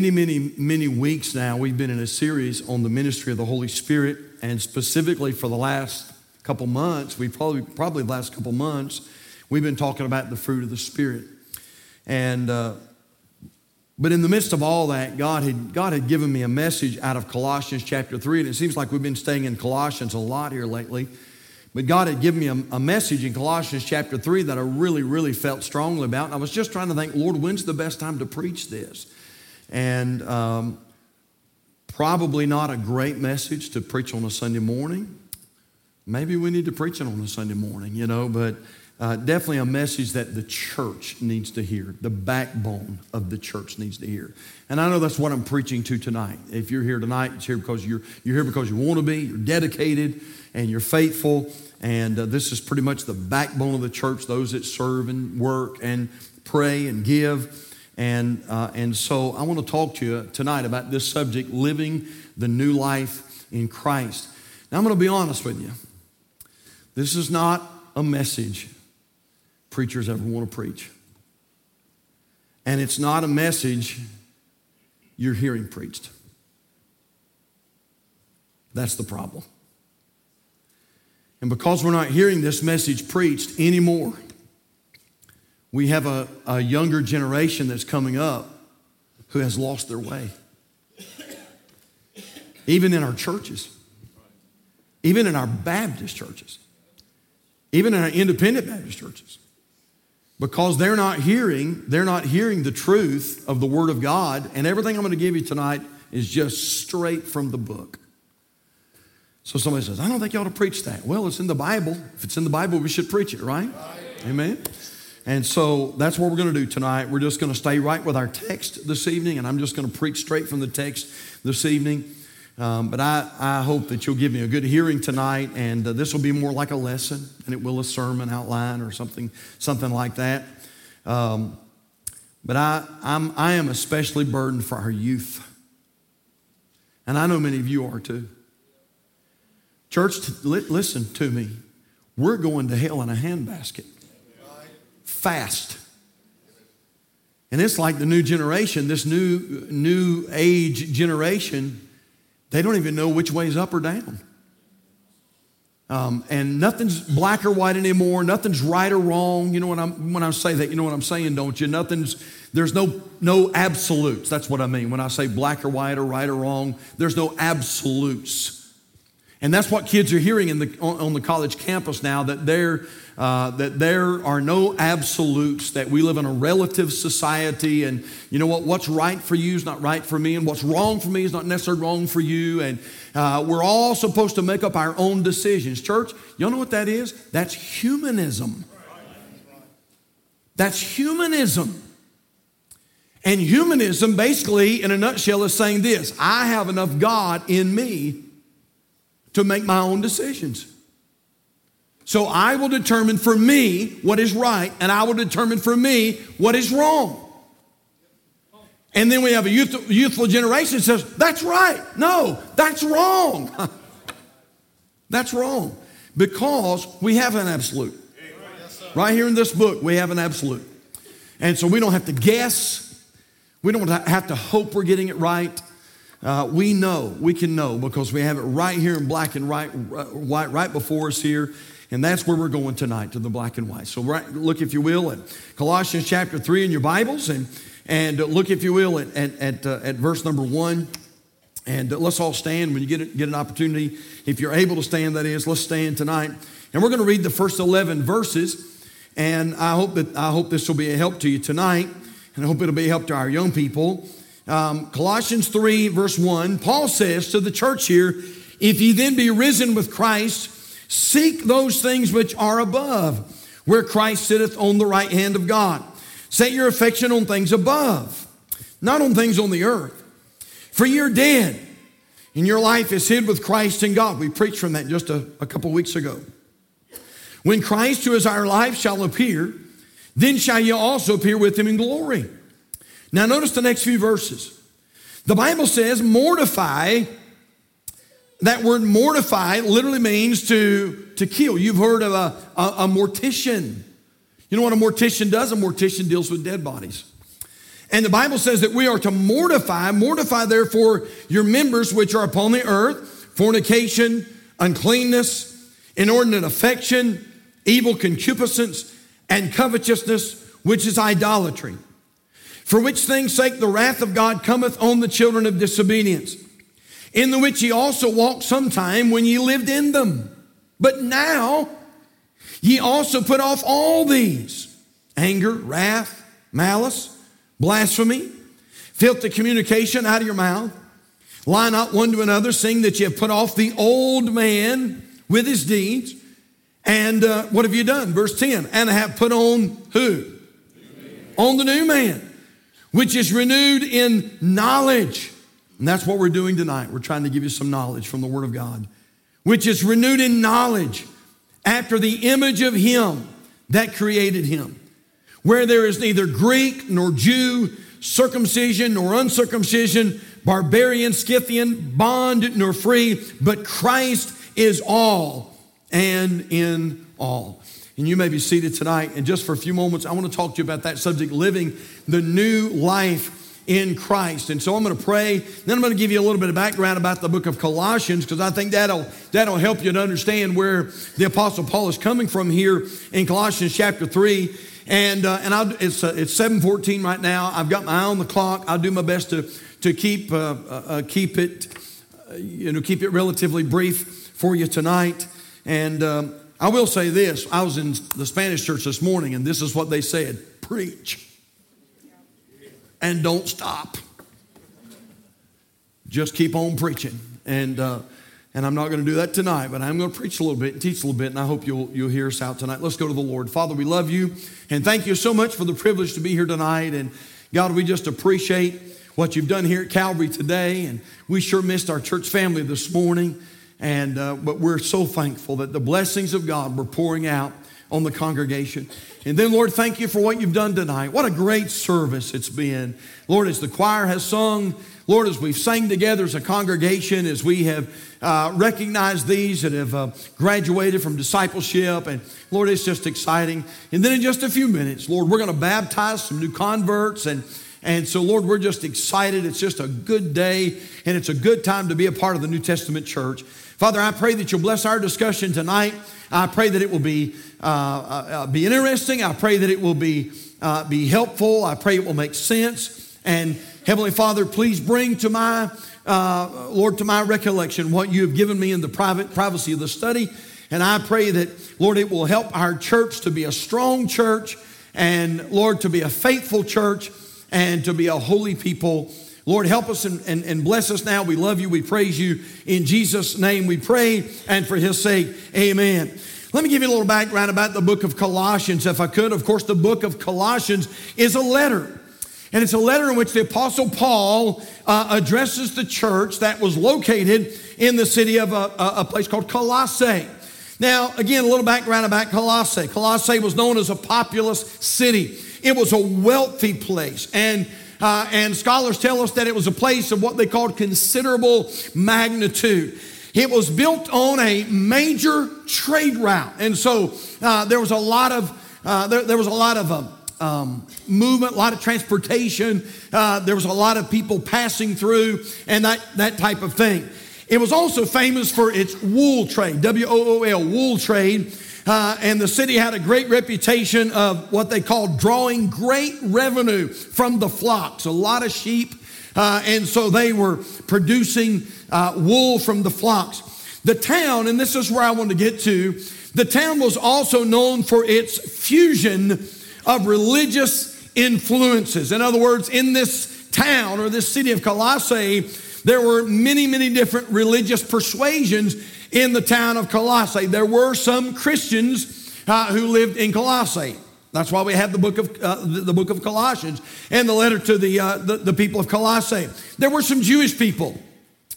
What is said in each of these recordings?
Many weeks now, we've been in a series on the ministry of the Holy Spirit, and specifically for the last couple months, we've been talking about the fruit of the Spirit. And but in the midst of all that, God had given me a message out of Colossians chapter 3, and it seems like we've been staying in Colossians a lot here lately. But God had given me a message in Colossians chapter 3 that I really, really felt strongly about, and I was just trying to think, Lord, when's the best time to preach this? And probably not a great message to preach on a Sunday morning. Maybe we need to preach it on a Sunday morning, but definitely a message that the church needs to hear, the backbone of the church needs to hear. And I know that's what I'm preaching to tonight. If you're here tonight, it's here because you're here because you want to be, you're dedicated, and you're faithful. And this is pretty much the backbone of the church, those that serve and work and pray and give. And so I want to talk to you tonight about this subject, living the new life in Christ. Now, I'm going to be honest with you. This is not a message preachers ever want to preach. And it's not a message you're hearing preached. That's the problem. And because we're not hearing this message preached anymore, we have a younger generation that's coming up who has lost their way. Even in our churches, even in our Baptist churches, even in our independent Baptist churches, because they're not hearing the truth of the Word of God, and everything I'm going to give you tonight is just straight from the book. So somebody says, I don't think you ought to preach that. Well, it's in the Bible. If it's in the Bible, we should preach it, right? Amen. And so that's what we're going to do tonight. We're just going to stay right with our text this evening, and I'm just going to preach straight from the text this evening. But I hope that you'll give me a good hearing tonight, and this will be more like a lesson than it will a sermon outline or something like that. But I am especially burdened for our youth, and I know many of you are too. Church, listen to me. We're going to hell in a handbasket. Fast. And it's like the new generation, this new age generation, they don't even know which way is up or down. And nothing's black or white anymore. Nothing's right or wrong. You know what when I say that, you know what I'm saying, don't you? There's no absolutes. That's what I mean when I say black or white or right or wrong. There's no absolutes. And that's what kids are hearing on the college campus now, that there are no absolutes, that we live in a relative society, and you know what? What's right for you is not right for me, and what's wrong for me is not necessarily wrong for you, and we're all supposed to make up our own decisions. Church, y'all know what that is? That's humanism. That's humanism. And humanism basically, in a nutshell, is saying this: I have enough God in me to make my own decisions. So I will determine for me what is right, and I will determine for me what is wrong. And then we have a youthful generation that says, that's right. No, that's wrong. That's wrong. Because we have an absolute. Right here in this book, we have an absolute. And so we don't have to guess. We don't have to hope we're getting it right. We know, we can know, because we have it right here in black and white right before us here, and that's where we're going tonight, to the black and white. So look, if you will, at Colossians chapter 3 in your Bibles, and look, if you will, at verse number 1, and let's all stand when you get an opportunity. If you're able to stand, that is, let's stand tonight. And we're going to read the first 11 verses, and I hope this will be a help to you tonight, and I hope it'll be a help to our young people. Colossians 3, verse 1, Paul says to the church here, if ye then be risen with Christ, seek those things which are above, where Christ sitteth on the right hand of God. Set your affection on things above, not on things on the earth. For you're dead, and your life is hid with Christ in God. We preached from that just a couple weeks ago. When Christ, who is our life, shall appear, then shall ye also appear with him in glory. Now, notice the next few verses. The Bible says mortify. That word mortify literally means to kill. You've heard of a mortician. You know what a mortician does? A mortician deals with dead bodies. And the Bible says that we are to mortify. Mortify, therefore, your members which are upon the earth, fornication, uncleanness, inordinate affection, evil concupiscence, and covetousness, which is idolatry. For which things' sake the wrath of God cometh on the children of disobedience, in the which ye also walked sometime when ye lived in them. But now ye also put off all these: anger, wrath, malice, blasphemy, filthy communication out of your mouth. Lie not one to another, seeing that ye have put off the old man with his deeds. And what have you done? Verse 10, and have put on who? On the new man, which is renewed in knowledge. And that's what we're doing tonight. We're trying to give you some knowledge from the Word of God, which is renewed in knowledge after the image of him that created him, where there is neither Greek nor Jew, circumcision nor uncircumcision, barbarian, Scythian, bond nor free, but Christ is all and in all. And you may be seated tonight. And just for a few moments, I want to talk to you about that subject, living the new life in Christ. And so I'm going to pray, then I'm going to give you a little bit of background about the book of Colossians, because I think that'll help you to understand where the Apostle Paul is coming from here in Colossians chapter 3. And it's 7:14 right now. I've got my eye on the clock. I'll do my best to keep it relatively brief for you tonight. And I will say this: I was in the Spanish church this morning, and this is what they said: preach. And don't stop. Just keep on preaching. And I'm not going to do that tonight, but I'm going to preach a little bit and teach a little bit, and I hope you'll hear us out tonight. Let's go to the Lord. Father, we love you, and thank you so much for the privilege to be here tonight. And God, we just appreciate what you've done here at Calvary today, and we sure missed our church family this morning, and but we're so thankful that the blessings of God were pouring out on the congregation. And then, Lord, thank you for what you've done tonight. What a great service it's been. Lord, as the choir has sung, Lord, as we've sang together as a congregation, as we have recognized these that have graduated from discipleship, and Lord, it's just exciting. And then in just a few minutes, Lord, we're going to baptize some new converts, and so, Lord, we're just excited. It's just a good day, and it's a good time to be a part of the New Testament church. Father, I pray that you'll bless our discussion tonight. I pray that it will be interesting. I pray that it will be helpful. I pray it will make sense. And Heavenly Father, please bring to my, Lord, to my recollection what you have given me in the privacy of the study. And I pray that, Lord, it will help our church to be a strong church, and, Lord, to be a faithful church, and to be a holy people. Lord, help us and bless us now. We love you. We praise you. In Jesus' name we pray, and for his sake, amen. Let me give you a little background about the book of Colossians, if I could. Of course, the book of Colossians is a letter, and it's a letter in which the Apostle Paul addresses the church that was located in the city of a place called Colossae. Now, again, a little background about Colossae. Colossae was known as a populous city. It was a wealthy place, and scholars tell us that it was a place of what they called considerable magnitude. It was built on a major trade route, and so there was a lot of movement, a lot of transportation. There was a lot of people passing through, and that type of thing. It was also famous for its wool trade, W-O-O-L, wool trade. And the city had a great reputation of what they called drawing great revenue from the flocks, a lot of sheep. And so they were producing wool from the flocks. The town, and this is where I want to get to, the town was also known for its fusion of religious influences. In other words, in this town or this city of Colossae, there were many, many different religious persuasions in the town of Colossae. There were some Christians who lived in Colossae. That's why we have the book of Colossians and the letter to the people of Colossae. There were some Jewish people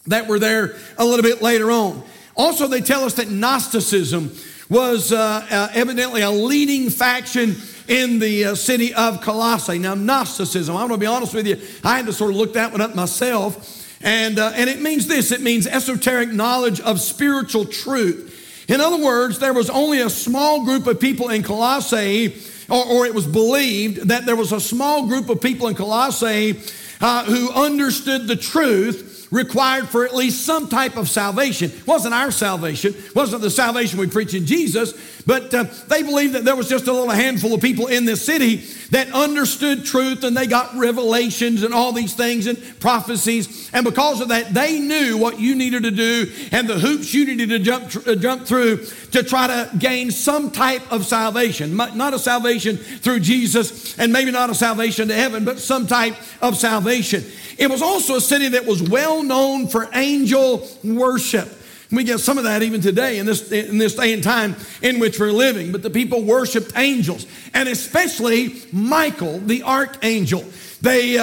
that were there a little bit later on. Also, they tell us that Gnosticism was evidently a leading faction in the city of Colossae. Now, Gnosticism, I'm going to be honest with you, I had to sort of look that one up myself. And it means this: it means esoteric knowledge of spiritual truth. In other words, there was only a small group of people in Colossae or it was believed that there was a small group of people in Colossae who understood the truth required for at least some type of salvation. It wasn't our salvation, it wasn't the salvation we preach in Jesus, but they believed that there was just a little handful of people in this city that understood truth, and they got revelations and all these things and prophecies. And because of that, they knew what you needed to do and the hoops you needed to jump through to try to gain some type of salvation. Not a salvation through Jesus, and maybe not a salvation to heaven, but some type of salvation. It was also a city that was well known for angel worship. We get some of that even today in this day and time in which we're living. But the people worshiped angels, and especially Michael, the archangel. They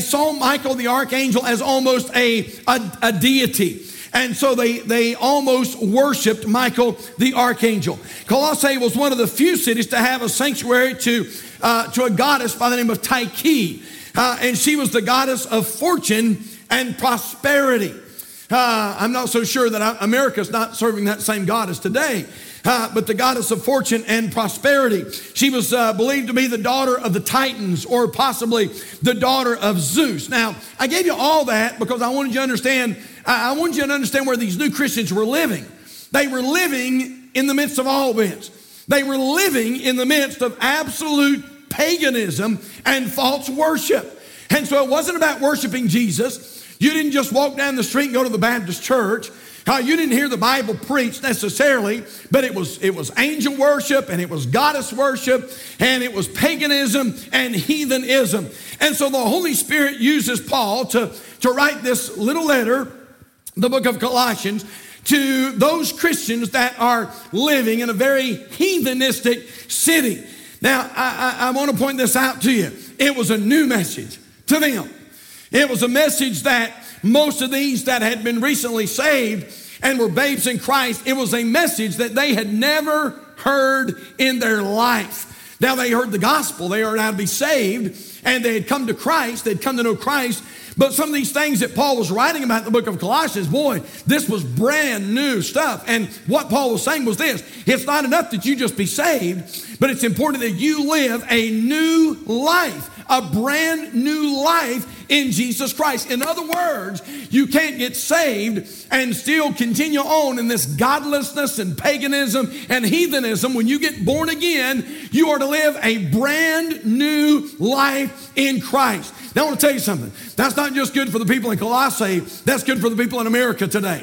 saw Michael, the archangel, as almost a deity. And so they almost worshiped Michael, the archangel. Colossae was one of the few cities to have a sanctuary to a goddess by the name of Tyche. And she was the goddess of fortune and prosperity. I'm not so sure that America's not serving that same goddess today, but the goddess of fortune and prosperity. She was believed to be the daughter of the Titans, or possibly the daughter of Zeus. Now, I gave you all that because I wanted you to understand. I wanted you to understand where these new Christians were living. They were living in the midst of all this. They were living in the midst of absolute paganism and false worship. And so it wasn't about worshiping Jesus. You didn't just walk down the street and go to the Baptist church. You didn't hear the Bible preached necessarily, but it was angel worship, and it was goddess worship, and it was paganism and heathenism. And so the Holy Spirit uses Paul to write this little letter, the book of Colossians, to those Christians that are living in a very heathenistic city. Now, I want to point this out to you. It was a new message to them. It was a message that most of these that had been recently saved and were babes in Christ, it was a message that they had never heard in their life. Now, they heard the gospel. They heard how to be saved, and they had come to Christ. They'd come to know Christ. But some of these things that Paul was writing about in the book of Colossians, boy, this was brand new stuff. And what Paul was saying was this: it's not enough that you just be saved, but it's important that you live a new life, a brand new life in Jesus Christ. In other words, you can't get saved and still continue on in this godlessness and paganism and heathenism. When you get born again, you are to live a brand new life in Christ. Now, I want to tell you something. That's not just good for the people in Colossae. That's good for the people in America today.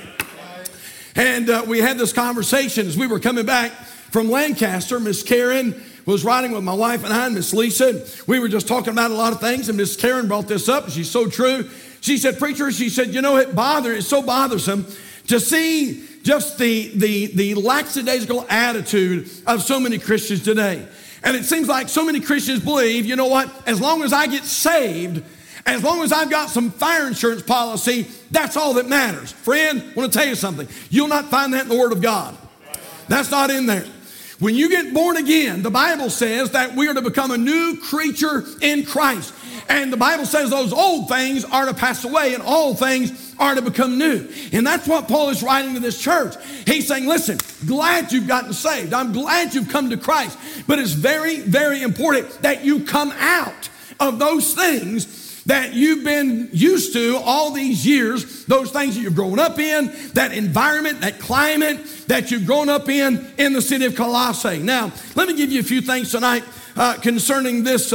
And we had this conversation as we were coming back from Lancaster. Miss Karen was riding with my wife and I, and Miss Lisa. We were just talking about a lot of things, and Miss Karen brought this up. She's so true. She said, "Preacher," she said, "you know, it's so bothersome to see just the lackadaisical attitude of so many Christians today. And it seems like so many Christians believe, you know what, as long as I get saved, as long as I've got some fire insurance policy, that's all that matters." Friend, I want to tell you something. You'll not find that in the Word of God. That's not in there. When you get born again, the Bible says that we are to become a new creature in Christ. And the Bible says those old things are to pass away and all things are to become new. And that's what Paul is writing to this church. He's saying, listen, glad you've gotten saved. I'm glad you've come to Christ. But it's very, very important that you come out of those things that you've been used to all these years, those things that you've grown up in, that environment, that climate that you've grown up in the city of Colossae. Now, let me give you a few things tonight concerning this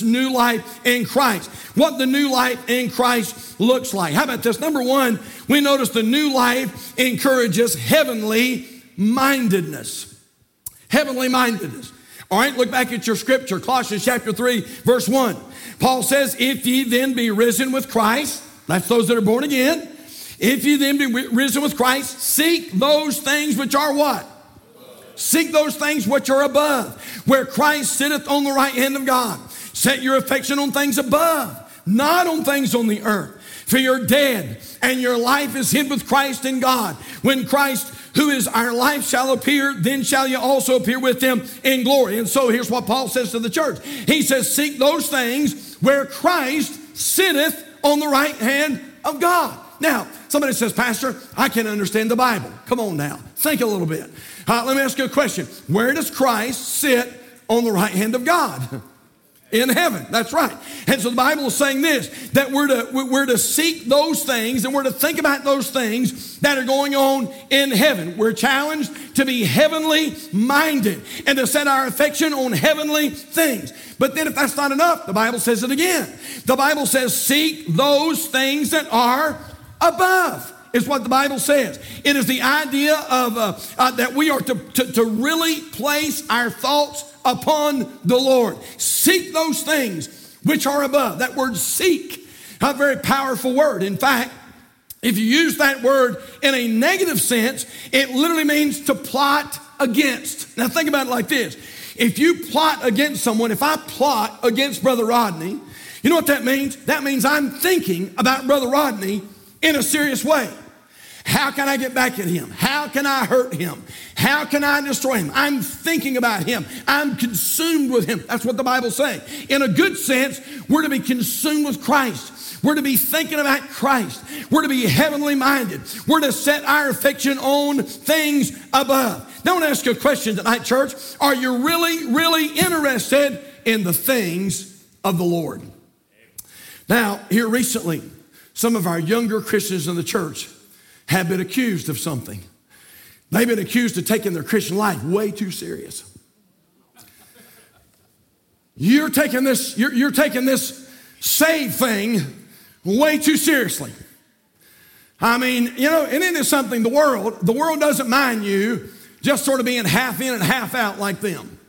new life in Christ, what the new life in Christ looks like. How about this? Number one, we notice the new life encourages heavenly mindedness. Heavenly mindedness. All right, look back at your scripture, Colossians chapter 3, verse 1. Paul says, if ye then be risen with Christ, that's those that are born again. If ye then be risen with Christ, seek those things which are what? Seek those things which are above, where Christ sitteth on the right hand of God. Set your affection on things above, not on things on the earth. For you're dead, and your life is hid with Christ in God. When Christ, who is our life, shall appear, then shall you also appear with him in glory. And so here's what Paul says to the church. He says, seek those things where Christ sitteth on the right hand of God. Now, somebody says, Pastor, I can't understand the Bible. Come on now, think a little bit. Let me ask you a question. Where does Christ sit on the right hand of God in heaven. That's right. And so the Bible is saying this, that we're to seek those things and we're to think about those things that are going on in heaven. We're challenged to be heavenly minded and to set our affection on heavenly things. But then if that's not enough, the Bible says it again. The Bible says, seek those things that are above. Is what the Bible says. It is the idea of that we are to really place our thoughts upon the Lord. Seek those things which are above. That word seek, a very powerful word. In fact, if you use that word in a negative sense, it literally means to plot against. Now think about it like this. If you plot against someone, if I plot against Brother Rodney, you know what that means? That means I'm thinking about Brother Rodney in a serious way. How can I get back at him? How can I hurt him? How can I destroy him? I'm thinking about him. I'm consumed with him. That's what the Bible's saying. In a good sense, we're to be consumed with Christ. We're to be thinking about Christ. We're to be heavenly minded. We're to set our affection on things above. Now I want to ask you a question tonight, church. Are you really, really interested in the things of the Lord? Now, here recently, some of our younger Christians in the church have been accused of something. They've been accused of taking their Christian life way too serious. You're taking this save thing way too seriously. I mean, you know, and isn't it something? The world doesn't mind you just sort of being half in and half out like them.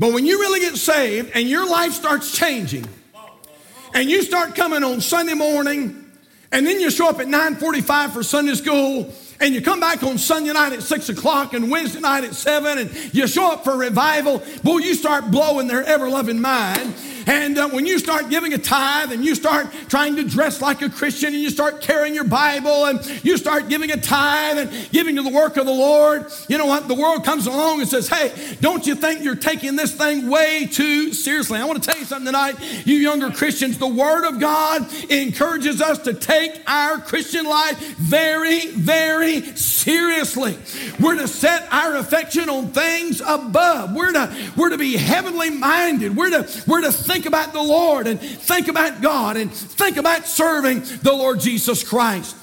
But when you really get saved and your life starts changing, and you start coming on Sunday morning, and then you show up at 9:45 for Sunday school, and you come back on Sunday night at 6 o'clock and Wednesday night at 7, and you show up for revival, boy, you start blowing their ever-loving mind. And when you start giving a tithe and you start trying to dress like a Christian and you start carrying your Bible and you start giving a tithe and giving to the work of the Lord, you know what? The world comes along and says, hey, don't you think you're taking this thing way too seriously? I want to tell you something tonight, you younger Christians. The Word of God encourages us to take our Christian life very, very seriously. We're to set our affection on things above. We're to be heavenly minded. We're to think about the Lord and think about God and think about serving the Lord Jesus Christ.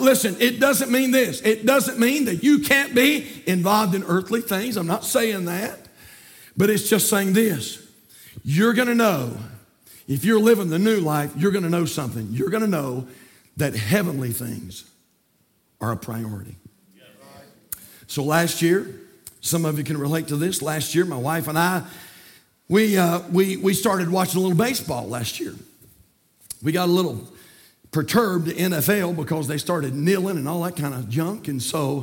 Listen, it doesn't mean this. It doesn't mean that you can't be involved in earthly things. I'm not saying that. But it's just saying this. You're going to know, if you're living the new life, you're going to know something. You're going to know that heavenly things are a priority. So last year, some of you can relate to this. Last year, my wife and I, we started watching a little baseball last year. We got a little perturbed, the NFL, because they started kneeling and all that kind of junk, and so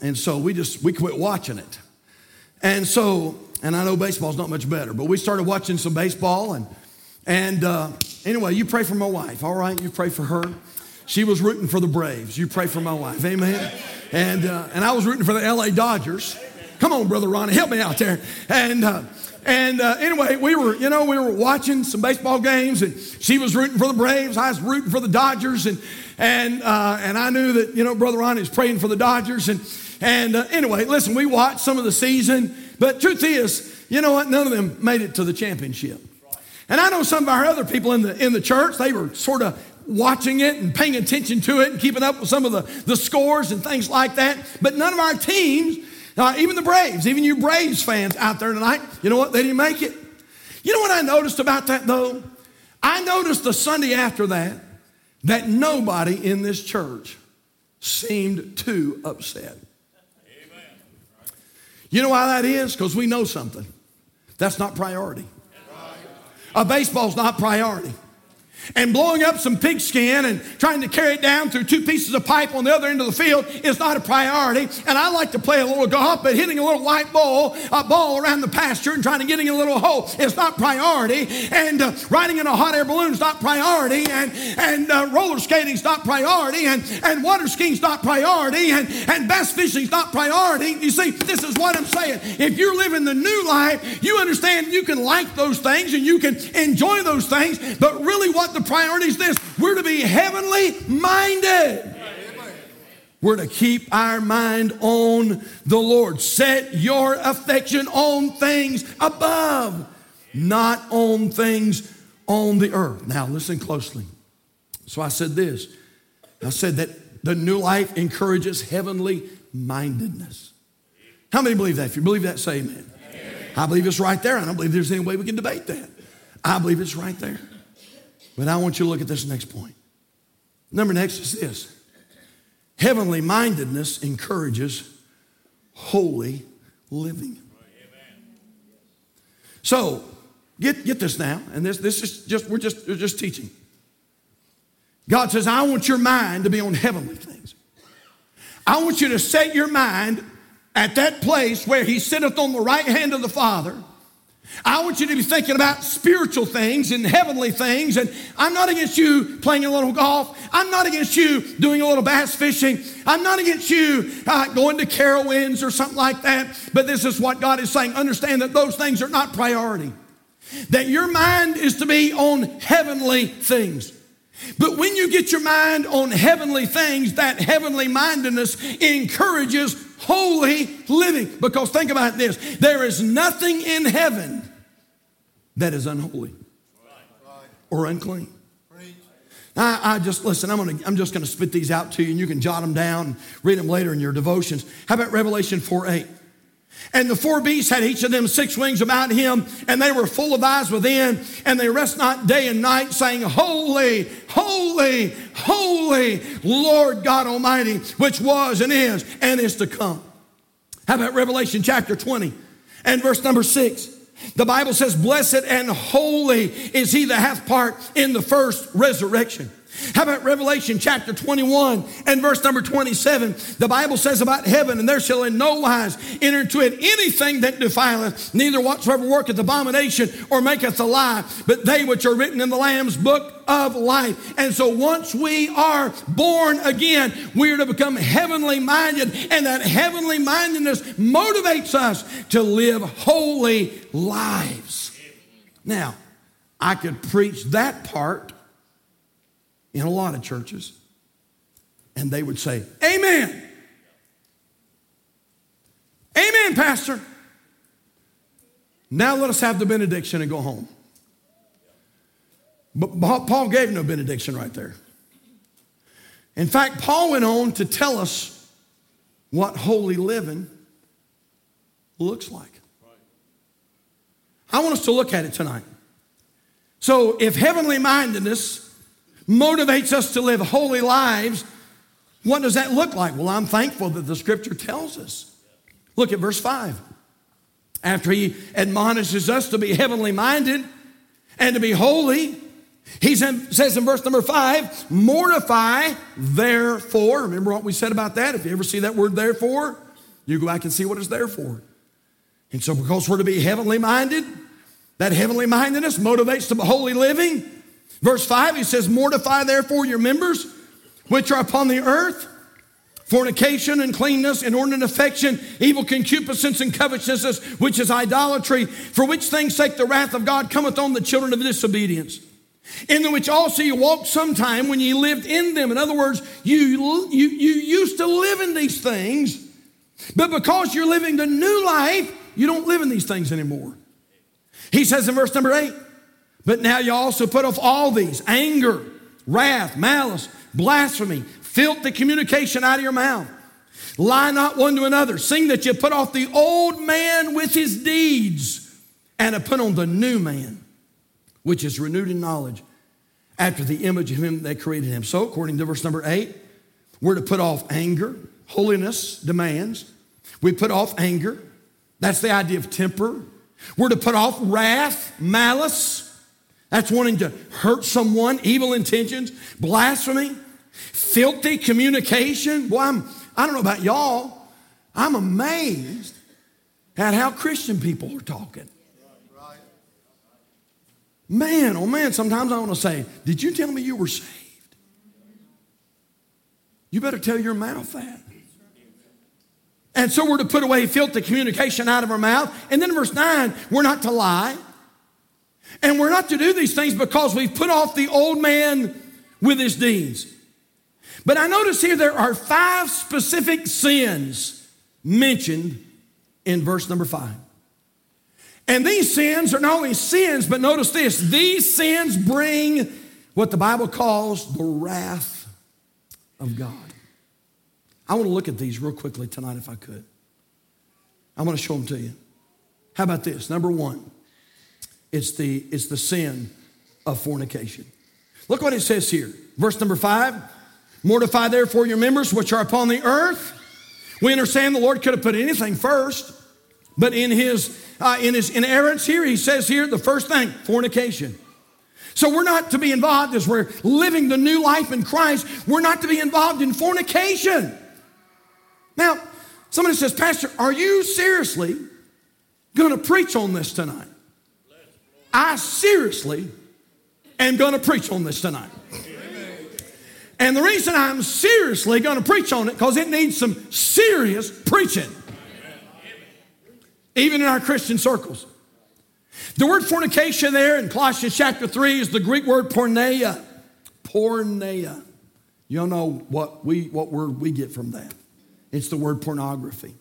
we quit watching it. And I know baseball's not much better, but we started watching some baseball, and anyway, you pray for my wife, all right? You pray for her. She was rooting for the Braves. You pray for my wife, amen. And I was rooting for the LA Dodgers. Come on, Brother Ronnie, help me out there. And anyway, we were watching some baseball games, and she was rooting for the Braves. I was rooting for the Dodgers, and I knew that, you know, Brother Ronnie was praying for the Dodgers. And anyway, listen, we watched some of the season, but truth is, you know what? None of them made it to the championship. And I know some of our other people in the church, they were sort of watching it and paying attention to it and keeping up with some of the scores and things like that. But none of our teams. Now, even the Braves, even you Braves fans out there tonight, you know what? They didn't make it. You know what I noticed about that, though? I noticed the Sunday after that nobody in this church seemed too upset. Amen. You know why that is? Because we know something. That's not priority. A baseball's not priority. And blowing up some pigskin and trying to carry it down through two pieces of pipe on the other end of the field is not a priority. And I like to play a little golf, but hitting a little white ball, a ball around the pasture and trying to get in a little hole is not priority. And riding in a hot air balloon is not priority. And roller skating is not priority. And water skiing is not priority. And bass fishing is not priority. You see, this is what I'm saying. If you're living the new life, you understand you can like those things and you can enjoy those things, but really what the priority is this. We're to be heavenly minded. Amen. We're to keep our mind on the Lord. Set your affection on things above, not on things on the earth. Now, listen closely. So I said this. I said that the new life encourages heavenly mindedness. How many believe that? If you believe that, say amen. I believe it's right there. I don't believe there's any way we can debate that. I believe it's right there. But I want you to look at this next point. Number next is this. Heavenly mindedness encourages holy living. So, get this now, and this is just, we're just teaching. God says, I want your mind to be on heavenly things. I want you to set your mind at that place where he sitteth on the right hand of the Father. I want you to be thinking about spiritual things and heavenly things. And I'm not against you playing a little golf. I'm not against you doing a little bass fishing. I'm not against you going to Carowinds or something like that. But this is what God is saying. Understand that those things are not priority. That your mind is to be on heavenly things. But when you get your mind on heavenly things, that heavenly mindedness encourages holy living. Because think about this. There is nothing in heaven that is unholy or unclean. I just, listen, I'm just going to spit these out to you, and you can jot them down and read them later in your devotions. How about Revelation 4:8? And the four beasts had each of them six wings about him, and they were full of eyes within, and they rest not day and night, saying, Holy, holy, holy, Lord God Almighty, which was and is to come. How about Revelation chapter 20 and verse number 6? The Bible says, Blessed and holy is he that hath part in the first resurrection. How about Revelation chapter 21 and verse number 27? The Bible says about heaven, and there shall in no wise enter into it anything that defileth, neither whatsoever worketh abomination or maketh a lie, but they which are written in the Lamb's book of life. And so once we are born again, we are to become heavenly minded, and that heavenly mindedness motivates us to live holy lives. Now, I could preach that part in a lot of churches, and they would say, Amen. Amen, Pastor. Now let us have the benediction and go home. But Paul gave no benediction right there. In fact, Paul went on to tell us what holy living looks like. I want us to look at it tonight. So if heavenly mindedness motivates us to live holy lives, what does that look like? Well, I'm thankful that the scripture tells us. Look at verse 5. After he admonishes us to be heavenly minded and to be holy, he says in verse number 5, mortify therefore. Remember what we said about that? If you ever see that word therefore, you go back and see what it's there for. And so because we're to be heavenly minded, that heavenly mindedness motivates to be holy living. Verse 5, he says, mortify therefore your members which are upon the earth, fornication, uncleanness, inordinate affection, evil concupiscence, and covetousness, which is idolatry, for which things sake the wrath of God cometh on the children of disobedience, in the which also you walked sometime when ye lived in them. In other words, you used to live in these things, but because you're living the new life, you don't live in these things anymore. He says in verse number 8, but now you also put off all these, anger, wrath, malice, blasphemy, filthy communication out of your mouth. Lie not one to another, seeing that you put off the old man with his deeds and have put on the new man, which is renewed in knowledge after the image of him that created him. So according to verse number 8, we're to put off anger. Holiness demands we put off anger. That's the idea of temper. We're to put off wrath, malice. That's wanting to hurt someone, evil intentions, blasphemy, filthy communication. Boy, I don't know about y'all. I'm amazed at how Christian people are talking. Man, oh man, sometimes I want to say, did you tell me you were saved? You better tell your mouth that. And so we're to put away filthy communication out of our mouth. And then in verse 9, we're not to lie. And we're not to do these things because we've put off the old man with his deeds. But I notice here there are 5 specific sins mentioned in verse number 5. And these sins are not only sins, but notice this. These sins bring what the Bible calls the wrath of God. I want to look at these real quickly tonight if I could. I want to show them to you. How about this? Number 1, it's the sin of fornication. Look what it says here. Verse number 5, mortify therefore your members which are upon the earth. We understand the Lord could have put anything first, but in his inerrance here, he says here the first thing, fornication. So we're not to be involved as we're living the new life in Christ. We're not to be involved in fornication. Now, somebody says, Pastor, are you seriously going to preach on this tonight? I seriously am going to preach on this tonight. And the reason I'm seriously going to preach on it because it needs some serious preaching. Even in our Christian circles. The word fornication there in Colossians chapter 3 is the Greek word porneia. Porneia. You don't know what word we get from that. It's the word pornography.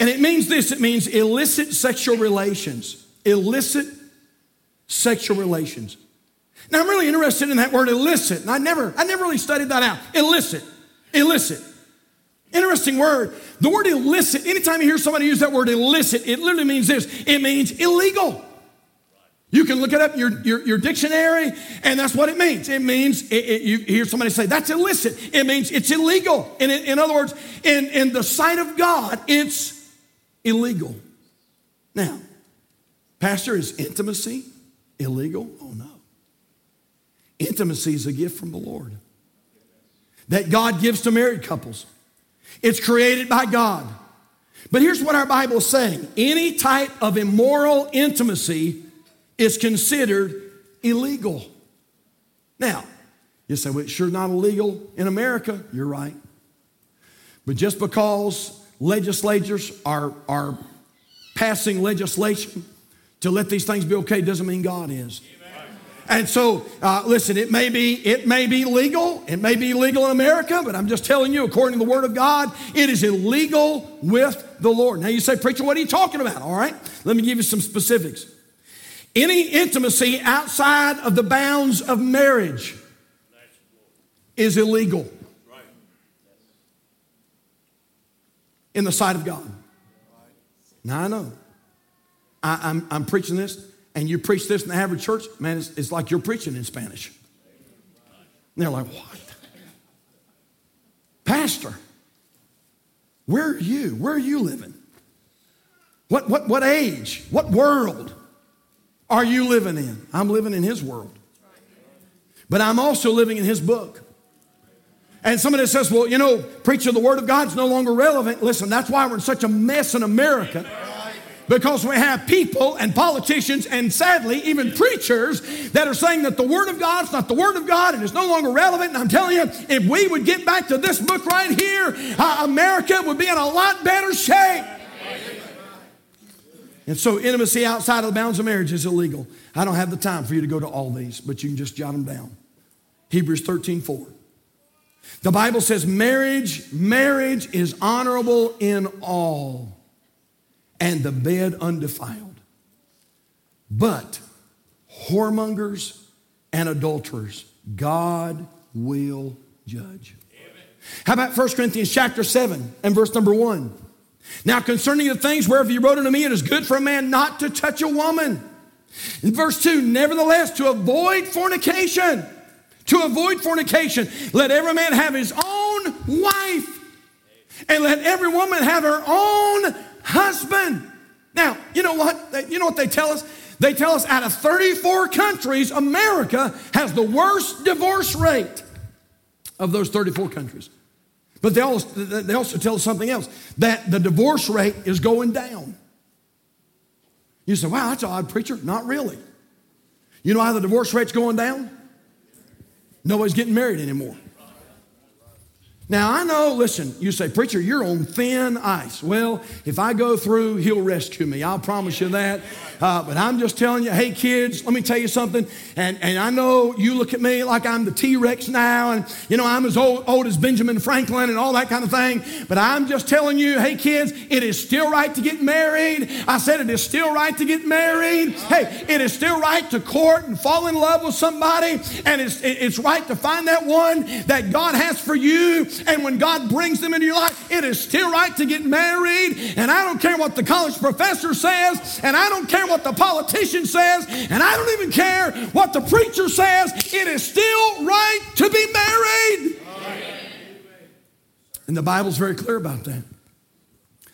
And it means this. It means illicit sexual relations. Illicit sexual relations. Now, I'm really interested in that word illicit. And I never really studied that out. Illicit. Illicit. Interesting word. The word illicit, anytime you hear somebody use that word illicit, it literally means this. It means illegal. You can look it up in your dictionary, and that's what it means. It means, you hear somebody say, that's illicit. It means it's illegal. And in other words, in the sight of God, it's illegal. Now, Pastor, is intimacy illegal? Oh, no. Intimacy is a gift from the Lord that God gives to married couples. It's created by God. But here's what our Bible is saying. Any type of immoral intimacy is considered illegal. Now, you say, well, it's sure not illegal in America. You're right. But just because legislatures are passing legislation to let these things be okay doesn't mean God is. And so, listen, it may be legal. It may be legal in America, but I'm just telling you, according to the Word of God, it is illegal with the Lord. Now you say, preacher, what are you talking about? All right, let me give you some specifics. Any intimacy outside of the bounds of marriage is illegal in the sight of God. Now I know, I'm preaching this. And you preach this in the average church, man, it's like you're preaching in Spanish. And they're like, what? Pastor, where are you? Where are you living? What age? What world are you living in? I'm living in his world. But I'm also living in his book. And somebody says, well, you know, preacher, the word of God is no longer relevant. Listen, that's why we're in such a mess in America. Because we have people and politicians and sadly even preachers that are saying that the Word of God is not the Word of God and it's no longer relevant. And I'm telling you, if we would get back to this book right here, America would be in a lot better shape. And so intimacy outside of the bounds of marriage is illegal. I don't have the time for you to go to all these, but you can just jot them down. Hebrews 13:4. The Bible says marriage is honorable in all. And the bed undefiled. But whoremongers and adulterers, God will judge. Amen. How about 1 Corinthians chapter 7 and verse number 1? Now concerning the things whereof ye wrote unto me, it is good for a man not to touch a woman. In verse 2, nevertheless, to avoid fornication. To avoid fornication, let every man have his own wife. And let every woman have her own husband. Now, you know what? You know what they tell us? They tell us out of 34 countries, America has the worst divorce rate of those 34 countries. But they also tell us something else, that the divorce rate is going down. You say, wow, that's an odd preacher. Not really. You know how the divorce rate's going down? Nobody's getting married anymore. Now, I know, listen, you say, preacher, you're on thin ice. Well, if I go through, he'll rescue me. I'll promise you that. But I'm just telling you, hey, kids, let me tell you something. And I know you look at me like I'm the T-Rex now. And, you know, I'm as old as Benjamin Franklin and all that kind of thing. But I'm just telling you, hey, kids, it is still right to get married. I said it is still right to get married. Hey, it is still right to court and fall in love with somebody. And it's right to find that one that God has for you. And when God brings them into your life, it is still right to get married. And I don't care what the college professor says. And I don't care what the politician says. And I don't even care what the preacher says. It is still right to be married. Amen. And the Bible's very clear about that.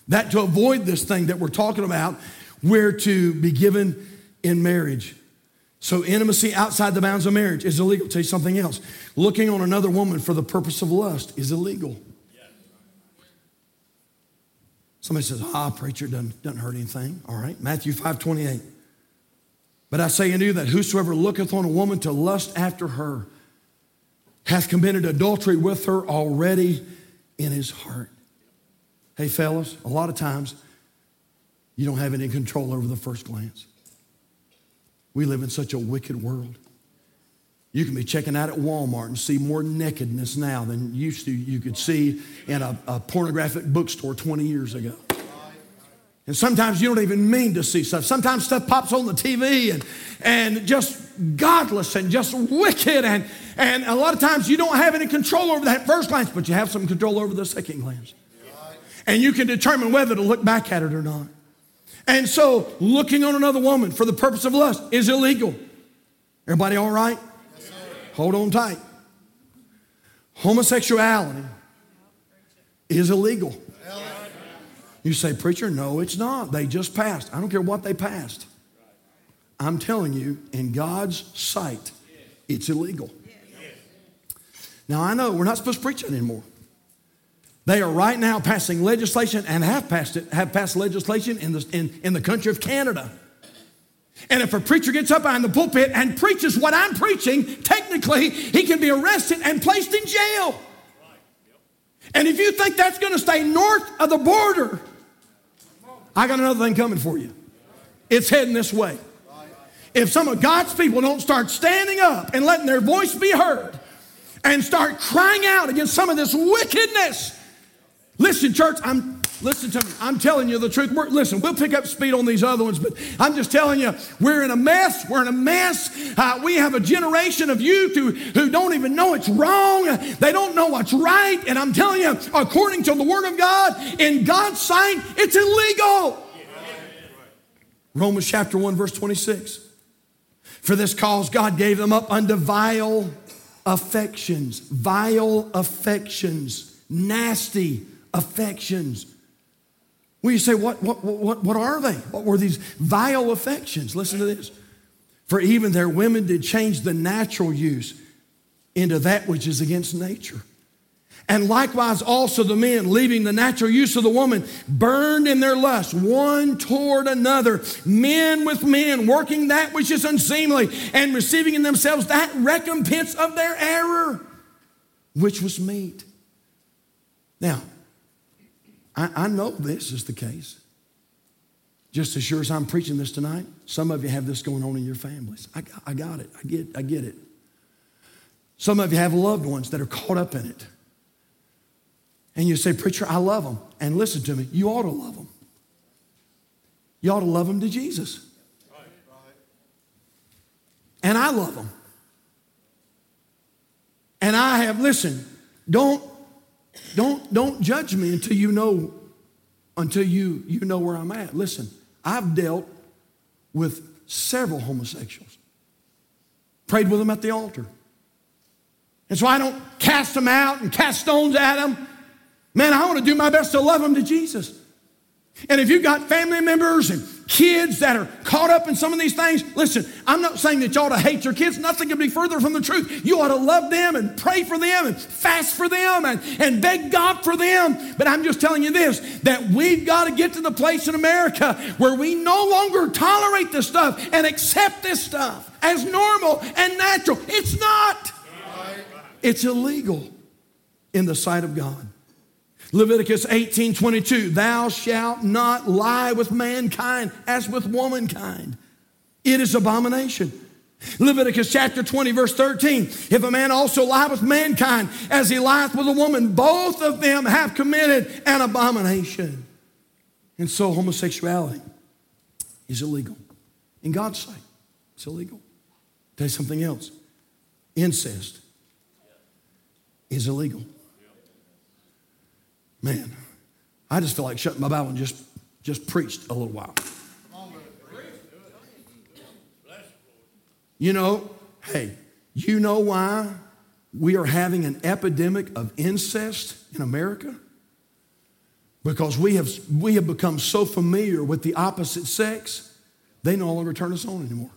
That to avoid this thing that we're talking about, we're to be given in marriage. So intimacy outside the bounds of marriage is illegal. I'll tell you something else. Looking on another woman for the purpose of lust is illegal. Somebody says, preacher, doesn't hurt anything. All right, Matthew 5:28. But I say unto you that whosoever looketh on a woman to lust after her hath committed adultery with her already in his heart. Hey, fellas, a lot of times you don't have any control over the first glance. We live in such a wicked world. You can be checking out at Walmart and see more nakedness now than used to you could see in a pornographic bookstore 20 years ago. And sometimes you don't even mean to see stuff. Sometimes stuff pops on the TV and just godless and just wicked. And a lot of times you don't have any control over that first glance, but you have some control over the second glance. And you can determine whether to look back at it or not. And so looking on another woman for the purpose of lust is illegal. Everybody all right? Yes, hold on tight. Homosexuality is illegal. You say, preacher, no, it's not. They just passed. I don't care what they passed. I'm telling you, in God's sight, it's illegal. Now, I know we're not supposed to preach it anymore. They are right now passing legislation and have passed legislation in the country of Canada. And if a preacher gets up behind the pulpit and preaches what I'm preaching, technically he can be arrested and placed in jail. And if you think that's going to stay north of the border, I got another thing coming for you. It's heading this way. If some of God's people don't start standing up and letting their voice be heard and start crying out against some of this wickedness, listen, church, listen to me. I'm telling you the truth. Listen, we'll pick up speed on these other ones, but I'm just telling you, we're in a mess. We're in a mess. We have a generation of youth who don't even know it's wrong. They don't know what's right. And I'm telling you, according to the Word of God, in God's sight, it's illegal. Yeah. Romans chapter 1, verse 26. For this cause God gave them up unto vile affections, nasty affections. Well, you say, what are they? What were these vile affections? Listen to this. For even their women did change the natural use into that which is against nature. And likewise also the men, leaving the natural use of the woman, burned in their lust one toward another, men with men, working that which is unseemly, and receiving in themselves that recompense of their error, which was meat. Now, I know this is the case. Just as sure as I'm preaching this tonight, some of you have this going on in your families. I got it. I get it. Some of you have loved ones that are caught up in it. And you say, preacher, I love them. And listen to me, you ought to love them. You ought to love them to Jesus. Right. And I love them. And I have, listen, Don't judge me until you know where I'm at. Listen, I've dealt with several homosexuals. Prayed with them at the altar. And so I don't cast them out and cast stones at them. Man, I want to do my best to love them to Jesus. And if you've got family members and kids that are caught up in some of these things, listen, I'm not saying that you ought to hate your kids. Nothing could be further from the truth. You ought to love them and pray for them and fast for them and beg God for them. But I'm just telling you this, that we've got to get to the place in America where we no longer tolerate this stuff and accept this stuff as normal and natural. It's not. It's illegal. in the sight of God. Leviticus 18:22, thou shalt not lie with mankind as with womankind. It is abomination. Leviticus chapter 20, verse 13, if a man also lie with mankind as he lieth with a woman, both of them have committed an abomination. And so homosexuality is illegal. In God's sight, it's illegal. I'll tell you something else. Incest is illegal. Man, I just feel like shutting my Bible and just preached a little while. You know, hey, you know why we are having an epidemic of incest in America? Because we have become so familiar with the opposite sex, they no longer turn us on anymore.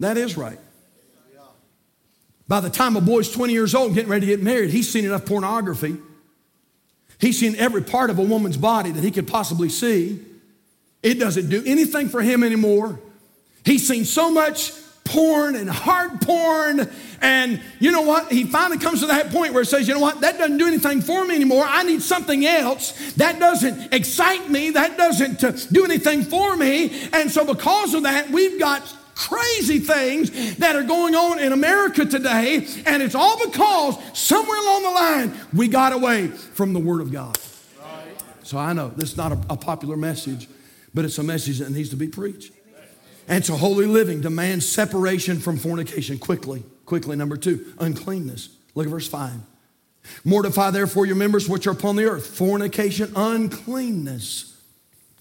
That is right. By the time a boy's 20 years old getting ready to get married, he's seen enough pornography. He's seen every part of a woman's body that he could possibly see. It doesn't do anything for him anymore. He's seen so much porn and hard porn. And you know what? He finally comes to that point where he says, you know what? That doesn't do anything for me anymore. I need something else. That doesn't excite me. That doesn't do anything for me. And so because of that, we've got crazy things that are going on in America today. And it's all because somewhere along the line, we got away from the Word of God. Right. So I know this is not a popular message, but it's a message that needs to be preached. And so holy living demands separation from fornication. Quickly, number two, uncleanness. Look at verse 5. Mortify therefore your members which are upon the earth. Fornication, uncleanness.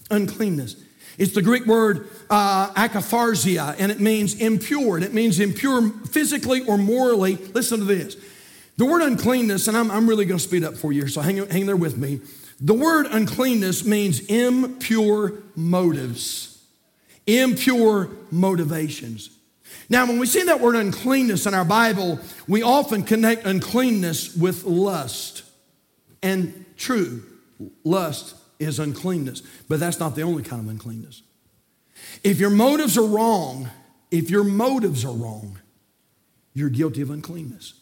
Uncleanness. It's the Greek word akatharsia, and it means impure. And it means impure physically or morally. Listen to this. The word uncleanness, and I'm really going to speed up for you, so hang there with me. The word uncleanness means impure motives. Impure motivations. Now, when we see that word uncleanness in our Bible, we often connect uncleanness with lust. And true, lust is uncleanness, but that's not the only kind of uncleanness. If your motives are wrong, you're guilty of uncleanness.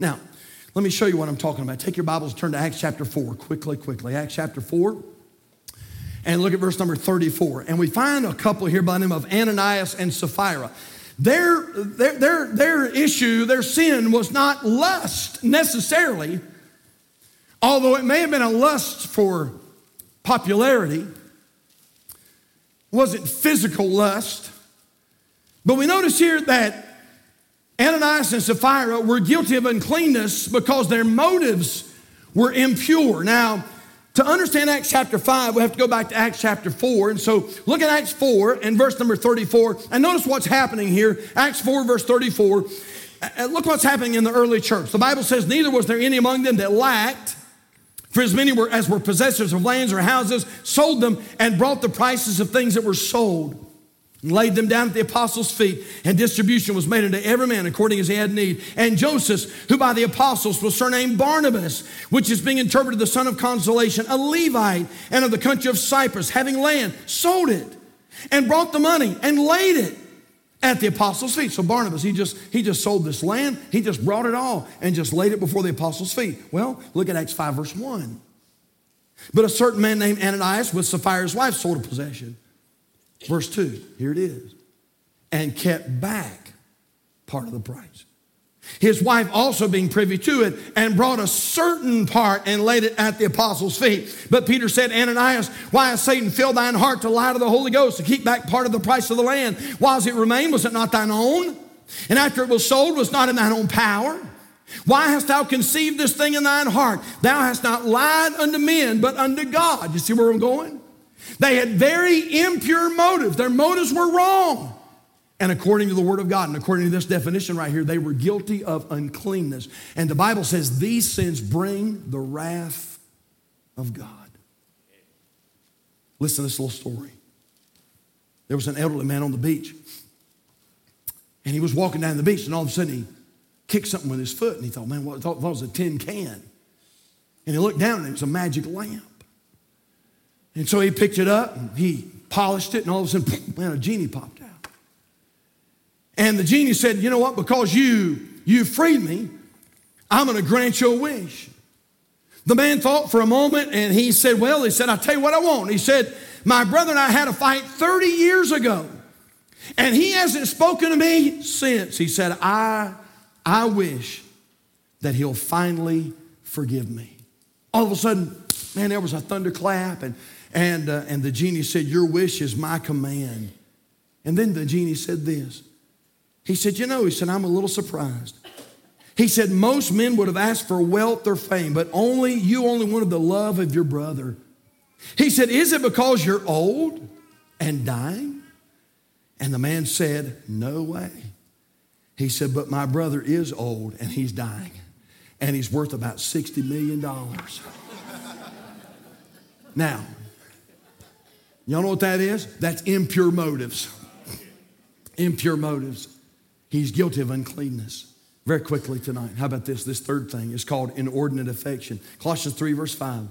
Now, let me show you what I'm talking about. Take your Bibles and turn to Acts chapter 4 quickly. Acts chapter 4. And look at verse number 34. And we find a couple here by the name of Ananias and Sapphira. Their issue, their sin was not lust necessarily, although it may have been a lust for popularity. It wasn't physical lust. But we notice here that Ananias and Sapphira were guilty of uncleanness because their motives were impure. Now, to understand Acts chapter 5, we have to go back to Acts chapter 4. And so look at Acts 4 and verse number 34. And notice what's happening here. Acts 4, verse 34. Look what's happening in the early church. The Bible says, neither was there any among them that lacked, for as many were as were possessors of lands or houses, sold them and brought the prices of things that were sold and laid them down at the apostles' feet, and distribution was made unto every man according as he had need. And Joseph, who by the apostles was surnamed Barnabas, which is being interpreted the son of consolation, a Levite, and of the country of Cyprus, having land, sold it, and brought the money, and laid it at the apostles' feet. So Barnabas, he just sold this land, he just brought it all, and just laid it before the apostles' feet. Well, look at Acts 5, verse 1. But a certain man named Ananias with Sapphira's wife sold a possession. Verse 2, here it is, and kept back part of the price. His wife also being privy to it, and brought a certain part and laid it at the apostles' feet. But Peter said, Ananias, why has Satan filled thine heart to lie to the Holy Ghost, to keep back part of the price of the land? Whilst it remained, was it not thine own? And after it was sold, was not in thine own power? Why hast thou conceived this thing in thine heart? Thou hast not lied unto men, but unto God. You see where I'm going? They had very impure motives. Their motives were wrong. And according to the Word of God, and according to this definition right here, they were guilty of uncleanness. And the Bible says these sins bring the wrath of God. Listen to this little story. There was an elderly man on the beach. And he was walking down the beach, and all of a sudden he kicked something with his foot. And he thought, man, what? Thought it was a tin can. And he looked down, and it was a magic lamp. And so he picked it up, and he polished it, and all of a sudden, man, a genie popped out. And the genie said, you know what? Because you freed me, I'm going to grant your wish. The man thought for a moment and he said, well, he said, I'll tell you what I want. He said, my brother and I had a fight 30 years ago and he hasn't spoken to me since. He said, I wish that he'll finally forgive me. All of a sudden, man, there was a thunderclap and the genie said, your wish is my command. And then the genie said this. He said, you know, he said, I'm a little surprised. He said, most men would have asked for wealth or fame, but you only wanted the love of your brother. He said, is it because you're old and dying? And the man said, no way. He said, but my brother is old and he's dying and he's worth about $60 million. Now, y'all know what that is? That's impure motives. Impure motives. He's guilty of uncleanness. Very quickly tonight, how about this? This third thing is called inordinate affection. Colossians 3, verse 5.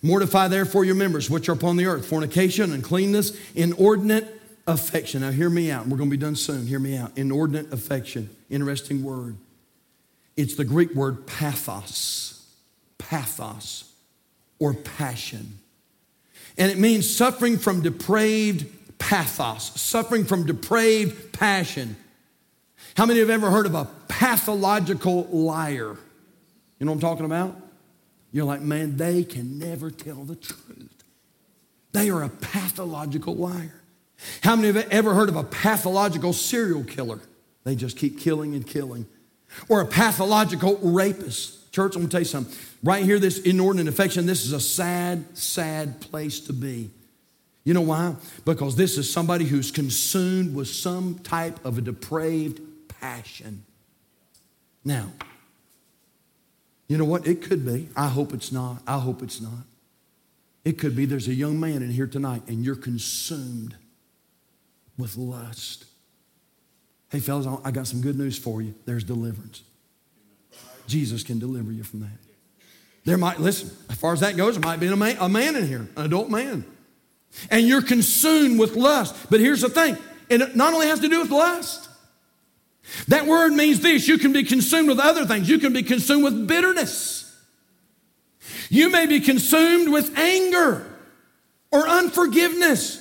Mortify therefore your members which are upon the earth, fornication, uncleanness, inordinate affection. Now hear me out. We're going to be done soon. Hear me out. Inordinate affection. Interesting word. It's the Greek word pathos. Pathos or passion. And it means suffering from depraved pathos. Suffering from depraved passion. How many have ever heard of a pathological liar? You know what I'm talking about? You're like, man, they can never tell the truth. They are a pathological liar. How many have ever heard of a pathological serial killer? They just keep killing and killing. Or a pathological rapist. Church, I'm going to tell you something. Right here, this inordinate affection, this is a sad, sad place to be. You know why? Because this is somebody who's consumed with some type of a depraved passion. Now, you know what? It could be. I hope it's not. I hope it's not. It could be there's a young man in here tonight and you're consumed with lust. Hey, fellas, I got some good news for you. There's deliverance. Jesus can deliver you from that. There might, listen, as far as that goes, there might be a man in here, an adult man. And you're consumed with lust. But here's the thing. It not only has to do with lust. That word means this. You can be consumed with other things. You can be consumed with bitterness. You may be consumed with anger or unforgiveness.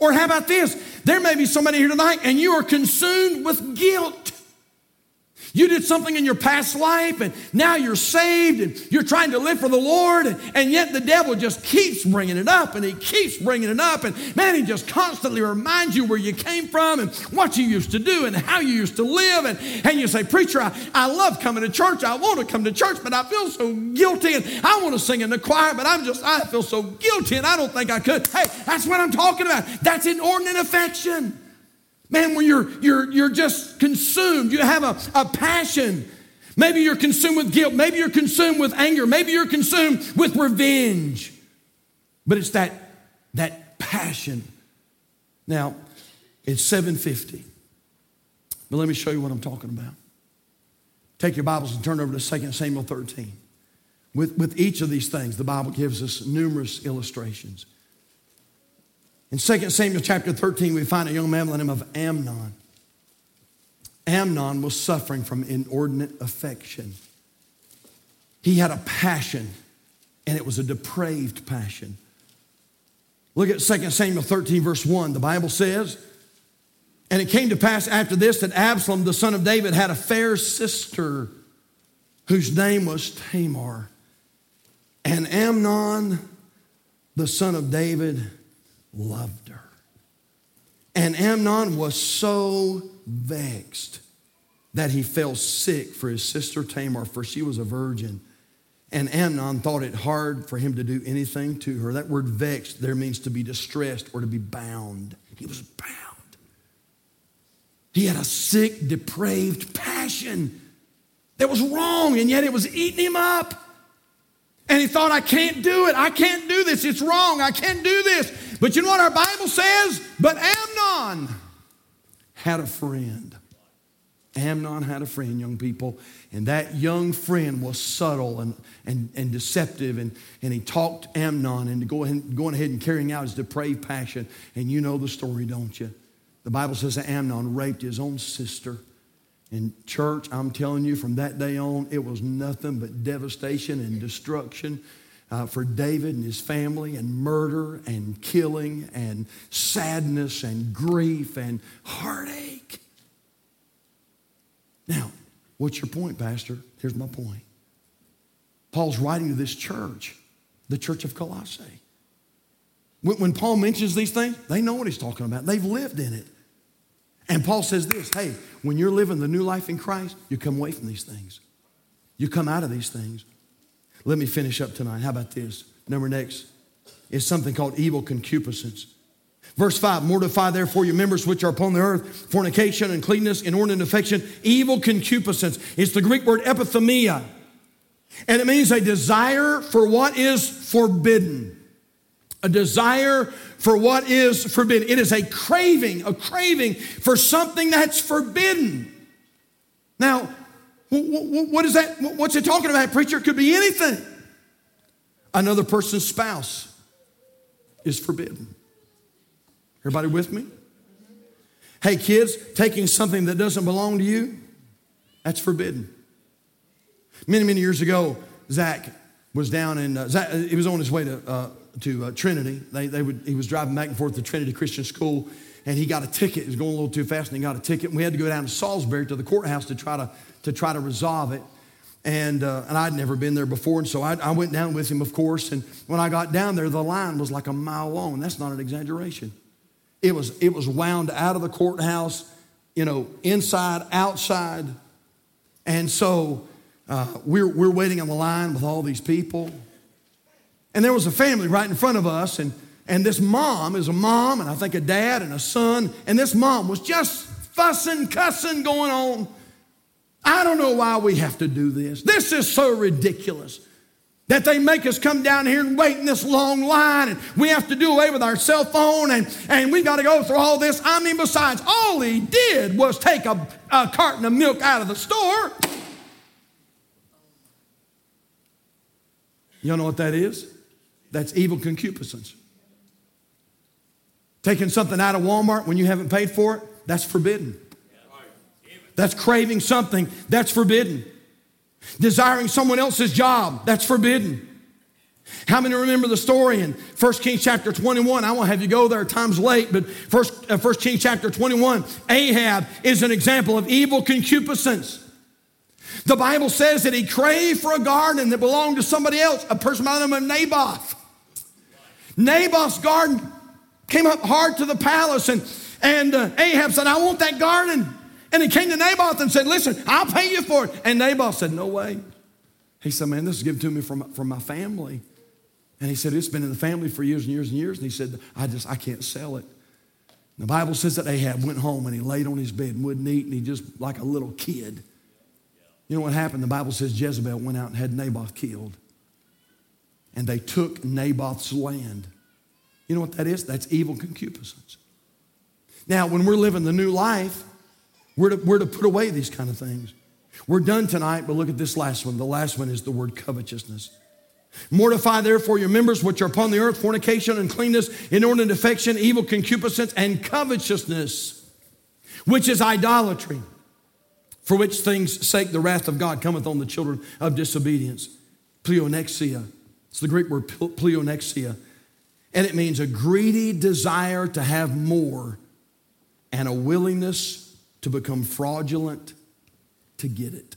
Or how about this? There may be somebody here tonight and you are consumed with guilt. You did something in your past life and now you're saved and you're trying to live for the Lord and yet the devil just keeps bringing it up and he keeps bringing it up and man, he just constantly reminds you where you came from and what you used to do and how you used to live and you say, preacher, I love coming to church. I want to come to church, but I feel so guilty and I want to sing in the choir, but I feel so guilty and I don't think I could. Hey, that's what I'm talking about. That's inordinate affection. Man, when you're just consumed, you have a passion. Maybe you're consumed with guilt. Maybe you're consumed with anger. Maybe you're consumed with revenge. But it's that passion. Now, it's 7:50. But let me show you what I'm talking about. Take your Bibles and turn over to 2 Samuel 13. With each of these things, the Bible gives us numerous illustrations. In 2 Samuel chapter 13, we find a young man by the name of Amnon. Amnon was suffering from inordinate affection. He had a passion, and it was a depraved passion. Look at 2 Samuel 13, verse 1. The Bible says, and it came to pass after this that Absalom, the son of David, had a fair sister whose name was Tamar. And Amnon, the son of David, loved her. And Amnon was so vexed that he fell sick for his sister Tamar, for she was a virgin. And Amnon thought it hard for him to do anything to her. That word vexed there means to be distressed or to be bound. He was bound. He had a sick, depraved passion that was wrong, and yet it was eating him up. And he thought, I can't do it. I can't do this. It's wrong. I can't do this. But you know what our Bible says? But Amnon had a friend. Amnon had a friend, young people. And that young friend was subtle and deceptive. And he talked Amnon into going ahead and carrying out his depraved passion. And you know the story, don't you? The Bible says that Amnon raped his own sister. And church, I'm telling you, from that day on, it was nothing but devastation and destruction for David and his family, and murder and killing and sadness and grief and heartache. Now, what's your point, Pastor? Here's my point. Paul's writing to this church, the church of Colossae. When Paul mentions these things, they know what he's talking about. They've lived in it. And Paul says this, hey, when you're living the new life in Christ, you come away from these things. You come out of these things. Let me finish up tonight. How about this? Number next is something called evil concupiscence. Verse 5, mortify therefore your members which are upon the earth, fornication, uncleanness, inordinate affection, evil concupiscence. It's the Greek word epithemia. And it means a desire for what is forbidden. A desire for what is forbidden. It is a craving for something that's forbidden. Now, what is that? What's it talking about, preacher? It could be anything. Another person's spouse is forbidden. Everybody with me? Hey, kids, taking something that doesn't belong to you, that's forbidden. Many, many years ago, Zach was down in, he was on his way to Trinity. He was driving back and forth to Trinity Christian School, and he got a ticket. He was going a little too fast, and he got a ticket. And we had to go down to Salisbury to the courthouse to try to resolve it. And I'd never been there before, and so I went down with him, of course. And when I got down there, the line was like a mile long. That's not an exaggeration. It was wound out of the courthouse, inside, outside, and so we're waiting on the line with all these people. And there was a family right in front of us, and this mom is a mom, and I think a dad and a son, and this mom was just fussing, cussing going on. I don't know why we have to do this. This is so ridiculous that they make us come down here and wait in this long line, and we have to do away with our cell phone, and we got to go through all this. I mean, besides, all he did was take a carton of milk out of the store. Y'all know what that is? That's evil concupiscence. Taking something out of Walmart when you haven't paid for it, that's forbidden. That's craving something, that's forbidden. Desiring someone else's job, that's forbidden. How many remember the story in 1 Kings chapter 21? I won't have you go there, time's late, but 1 Kings chapter 21, Ahab is an example of evil concupiscence. The Bible says that he craved for a garden that belonged to somebody else, a person by the name of Naboth. Naboth's garden came up hard to the palace, and Ahab said, I want that garden. And he came to Naboth and said, listen, I'll pay you for it. And Naboth said, no way. He said, man, this is given to me from my family. And he said, it's been in the family for years and years and years. And he said, I can't sell it. And the Bible says that Ahab went home and he laid on his bed and wouldn't eat, and he just like a little kid. You know what happened? The Bible says Jezebel went out and had Naboth killed. And they took Naboth's land. You know what that is? That's evil concupiscence. Now, when we're living the new life, we're to put away these kind of things. We're done tonight, but look at this last one. The last one is the word covetousness. Mortify therefore your members which are upon the earth, fornication, uncleanness, inordinate affection, evil concupiscence, and covetousness, which is idolatry. For which things' sake the wrath of God cometh on the children of disobedience. Pleonexia. It's the Greek word pleonexia. And it means a greedy desire to have more and a willingness to become fraudulent to get it.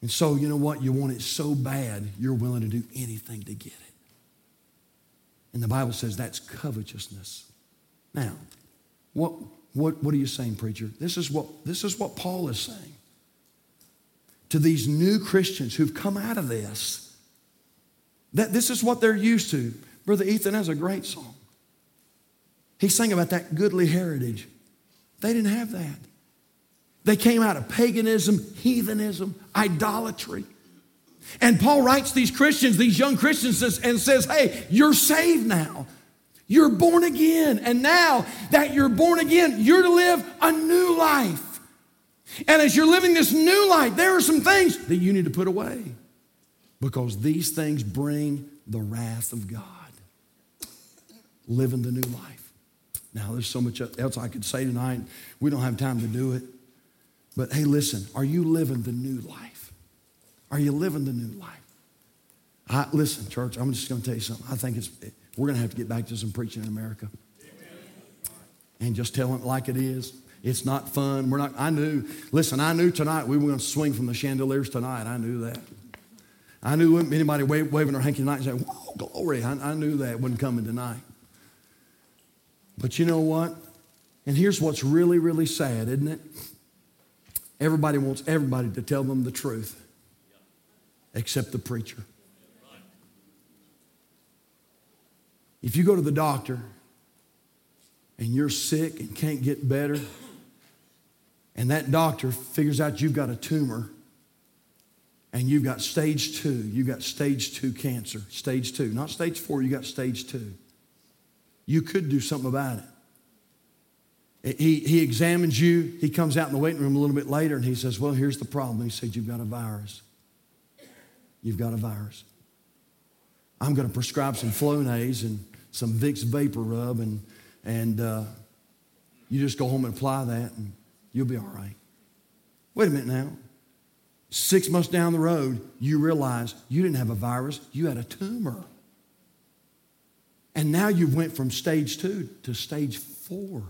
And so, you know what? You want it so bad, you're willing to do anything to get it. And the Bible says that's covetousness. Now, what are you saying, preacher? This is what Paul is saying to these new Christians who've come out of this. That this is what they're used to. Brother Ethan has a great song. He sang about that goodly heritage. They didn't have that. They came out of paganism, heathenism, idolatry. And Paul writes these Christians, these young Christians, and says, hey, you're saved now. You're born again, and now that you're born again, you're to live a new life. And as you're living this new life, there are some things that you need to put away because these things bring the wrath of God. Living the new life. Now, there's so much else I could say tonight. We don't have time to do it. But hey, listen, are you living the new life? Are you living the new life? Listen, church, I'm just going to tell you something. I think we're going to have to get back to some preaching in America. And just tell it like it is. It's not fun. I knew tonight we were going to swing from the chandeliers tonight. I knew that. I knew anybody waving their hanky tonight and saying, whoa, glory. I knew that wasn't coming tonight. But you know what? And here's what's really, really sad, isn't it? Everybody wants everybody to tell them the truth except the preacher. If you go to the doctor and you're sick and can't get better, and that doctor figures out you've got a tumor and you've got stage 2, you've got stage 2 cancer, stage 2, not stage 4, you got stage 2. You could do something about it. He examines you. He comes out in the waiting room a little bit later, and he says, well, here's the problem. He said, you've got a virus. You've got a virus. I'm going to prescribe some Flonase and some Vicks Vapor Rub, and you just go home and apply that, and you'll be all right. Wait a minute now. 6 months down the road, you realize you didn't have a virus. You had a tumor. And now you went from stage 2 to stage 4.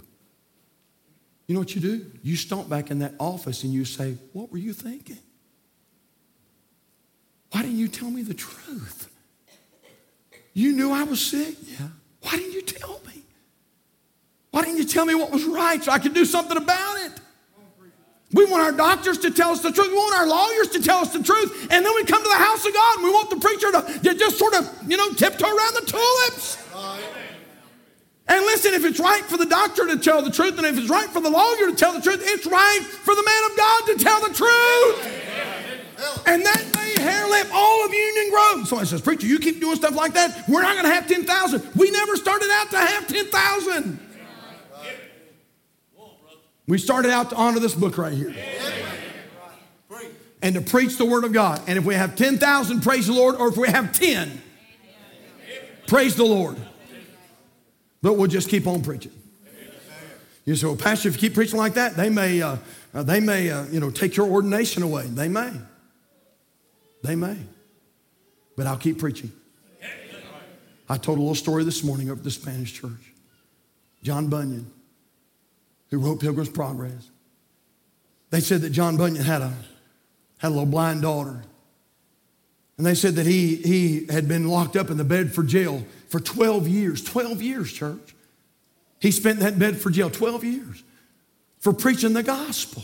You know what you do? You stomp back in that office and you say, what were you thinking? Why didn't you tell me the truth? You knew I was sick? Yeah. Why didn't you tell me? Why didn't you tell me what was right so I could do something about it? We want our doctors to tell us the truth. We want our lawyers to tell us the truth. And then we come to the house of God and we want the preacher to just sort of, tiptoe around the tulips. And listen, if it's right for the doctor to tell the truth and if it's right for the lawyer to tell the truth, it's right for the man of God to tell the truth. And that may hairlip all of Union Grove. Somebody says, preacher, you keep doing stuff like that, we're not going to have 10,000. We never started out to have 10,000. We started out to honor this book right here. Amen. And to preach the word of God. And if we have 10,000, praise the Lord. Or if we have 10, amen, praise the Lord. But we'll just keep on preaching. Amen. You say, well, pastor, if you keep preaching like that, they may take your ordination away. They may. But I'll keep preaching. Amen. I told a little story this morning over at the Spanish church. John Bunyan, who wrote Pilgrim's Progress. They said that John Bunyan had a little blind daughter. And they said that he had been locked up in the Bedford jail for 12 years. 12 years, church. He spent that Bedford jail 12 years for preaching the gospel.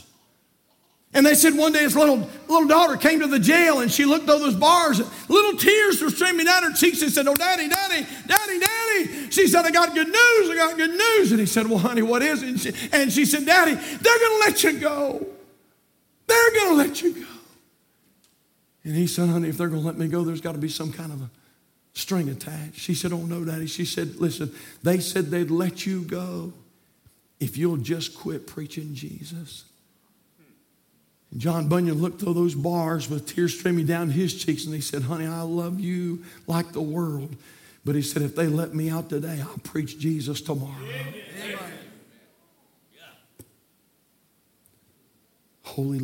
And they said one day his little daughter came to the jail and she looked over those bars. And little tears were streaming down her cheeks and said, oh, daddy. She said, I got good news. And he said, well, honey, what is it? And she said, daddy, they're going to let you go. They're going to let you go. And he said, honey, if they're going to let me go, there's got to be some kind of a string attached. She said, oh, no, daddy. She said, listen, they said they'd let you go if you'll just quit preaching Jesus. John Bunyan looked through those bars with tears streaming down his cheeks, and he said, honey, I love you like the world. But he said, if they let me out today, I'll preach Jesus tomorrow. Amen. Holy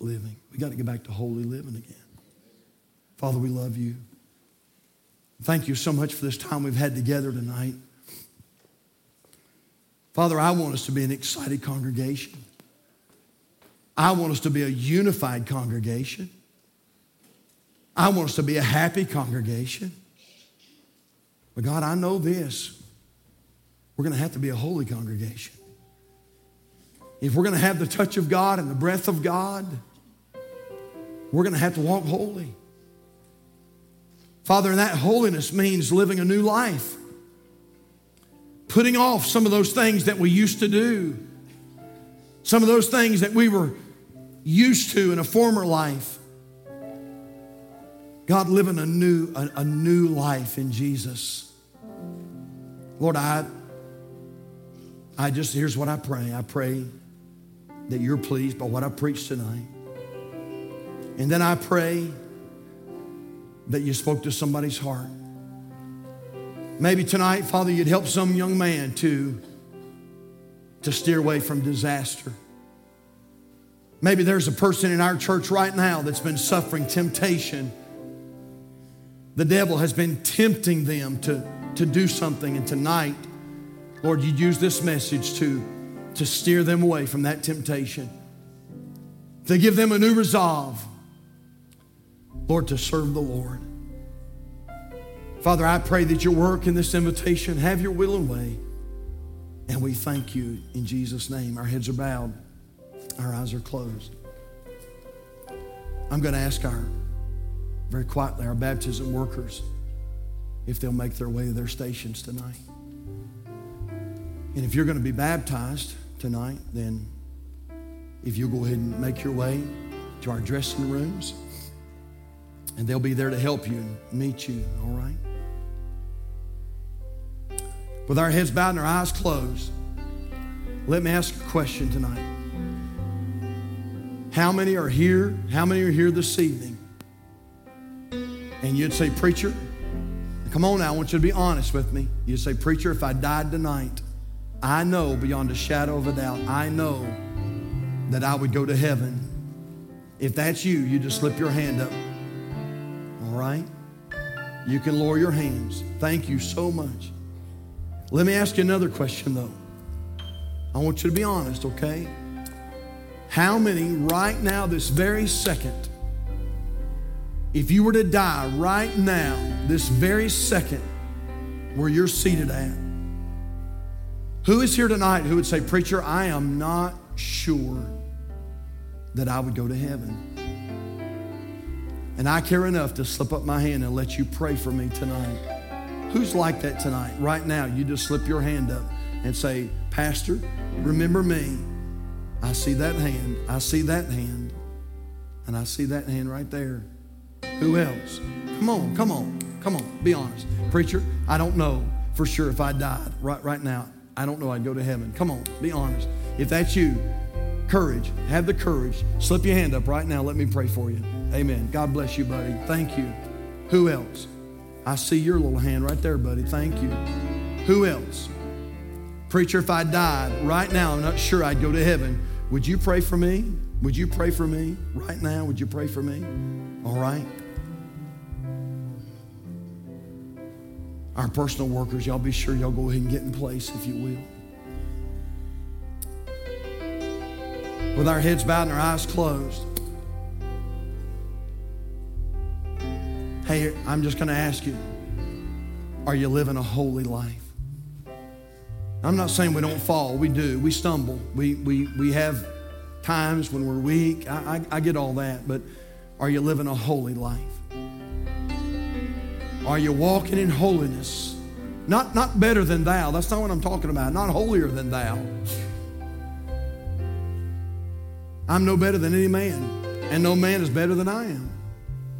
living. We got to get back to holy living again. Father, we love you. Thank you so much for this time we've had together tonight. Father, I want us to be an excited congregation. I want us to be a unified congregation. I want us to be a happy congregation. But God, I know this. We're going to have to be a holy congregation. If we're going to have the touch of God and the breath of God, we're going to have to walk holy. Father, and that holiness means living a new life, putting off some of those things that we used to do, some of those things that we were used to in a former life. God, living a new life in Jesus. Lord, I here's what I pray. I pray that you're pleased by what I preached tonight. And then I pray that you spoke to somebody's heart. Maybe tonight, Father, you'd help some young man to steer away from disaster. Maybe there's a person in our church right now that's been suffering temptation. The devil has been tempting them to do something, and tonight, Lord, you'd use this message to steer them away from that temptation, to give them a new resolve, Lord, to serve the Lord. Father, I pray that your work in this invitation, have your will and way, and we thank you in Jesus' name. Our heads are bowed, our eyes are closed. I'm going to ask very quietly, our baptism workers if they'll make their way to their stations tonight. And if you're going to be baptized tonight, then if you'll go ahead and make your way to our dressing rooms, and they'll be there to help you and meet you, all right? With our heads bowed and our eyes closed, let me ask a question tonight. How many are here? How many are here this evening? And you'd say, preacher, come on now, I want you to be honest with me. You'd say, preacher, if I died tonight, I know beyond a shadow of a doubt, I know that I would go to heaven. If that's you, you just slip your hand up. All right? You can lower your hands. Thank you so much. Let me ask you another question, though. I want you to be honest, okay? How many right now, this very second, if you were to die right now, this very second, where you're seated at, who is here tonight who would say, preacher, I am not sure that I would go to heaven? And I care enough to slip up my hand and let you pray for me tonight. Who's like that tonight? Right now, you just slip your hand up and say, Pastor, remember me. I see that hand. I see that hand. And I see that hand right there. Who else? Come on, come on, come on. Be honest. Preacher, I don't know for sure if I died right now. I don't know I'd go to heaven. Come on, be honest. If that's you, courage. Have the courage. Slip your hand up right now. Let me pray for you. Amen. God bless you, buddy. Thank you. Who else? I see your little hand right there, buddy. Thank you. Who else? Preacher, if I died right now, I'm not sure I'd go to heaven. Would you pray for me? Would you pray for me right now? Would you pray for me? All right. Our personal workers, y'all be sure y'all go ahead and get in place if you will. With our heads bowed and our eyes closed. Hey, I'm just going to ask you, are you living a holy life? I'm not saying we don't fall. We do. We stumble. We have times when we're weak. I get all that, but are you living a holy life? Are you walking in holiness? Not better than thou. That's not what I'm talking about. Not holier than thou. I'm no better than any man, and no man is better than I am.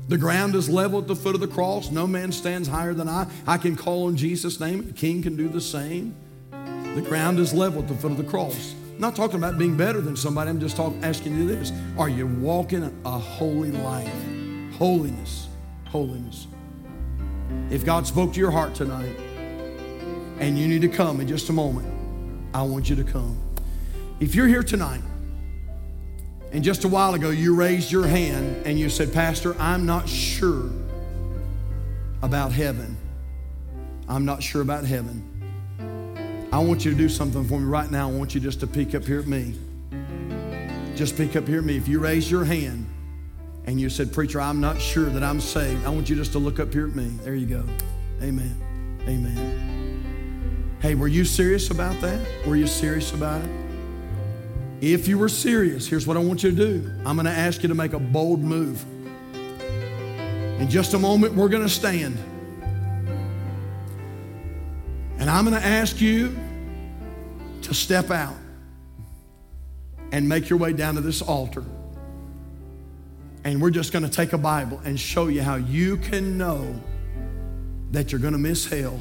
The ground is level at the foot of the cross. No man stands higher than I. I can call on Jesus' name. The king can do the same. The ground is level at the foot of the cross. I'm not talking about being better than somebody. I'm just asking you this. Are you walking a holy life? Holiness. Holiness. If God spoke to your heart tonight and you need to come in just a moment, I want you to come. If you're here tonight and just a while ago you raised your hand and you said, Pastor, I'm not sure about heaven. I'm not sure about heaven. I want you to do something for me right now. I want you just to peek up here at me. Just peek up here at me. If you raise your hand, and you said, preacher, I'm not sure that I'm saved, I want you just to look up here at me. There you go. Amen. Amen. Hey, were you serious about that? Were you serious about it? If you were serious, here's what I want you to do. I'm going to ask you to make a bold move. In just a moment, we're going to stand. And I'm going to ask you to step out and make your way down to this altar. And we're just going to take a Bible and show you how you can know that you're going to miss hell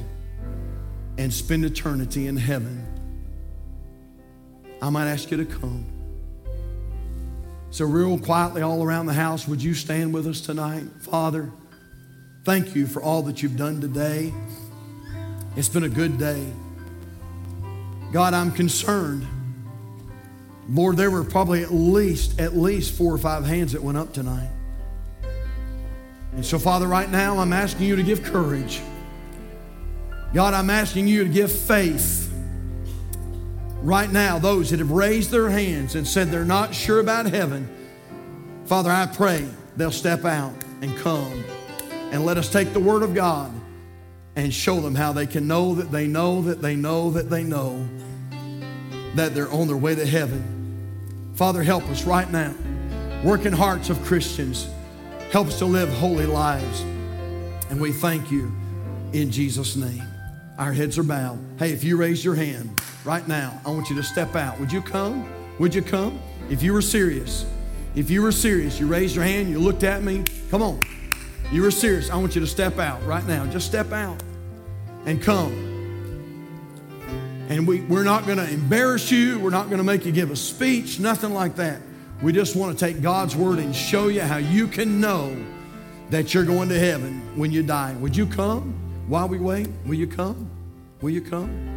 and spend eternity in heaven. I might ask you to come. So real quietly all around the house, would you stand with us tonight? Father, thank you for all that you've done today. It's been a good day. God, I'm concerned. Lord, there were probably at least 4 or 5 hands that went up tonight. And so, Father, right now, I'm asking you to give courage. God, I'm asking you to give faith. Right now, those that have raised their hands and said they're not sure about heaven, Father, I pray they'll step out and come and let us take the Word of God and show them how they can know that they know that they know that they know that they're on their way to heaven. Father, help us right now. Work in hearts of Christians. Help us to live holy lives. And we thank you in Jesus' name. Our heads are bowed. Hey, if you raise your hand right now, I want you to step out. Would you come? Would you come? If you were serious, you raised your hand, you looked at me. Come on. You were serious. I want you to step out right now. Just step out and come. And we're not going to embarrass you. We're not going to make you give a speech, nothing like that. We just want to take God's word and show you how you can know that you're going to heaven when you die. Would you come? While we wait, will you come? Will you come?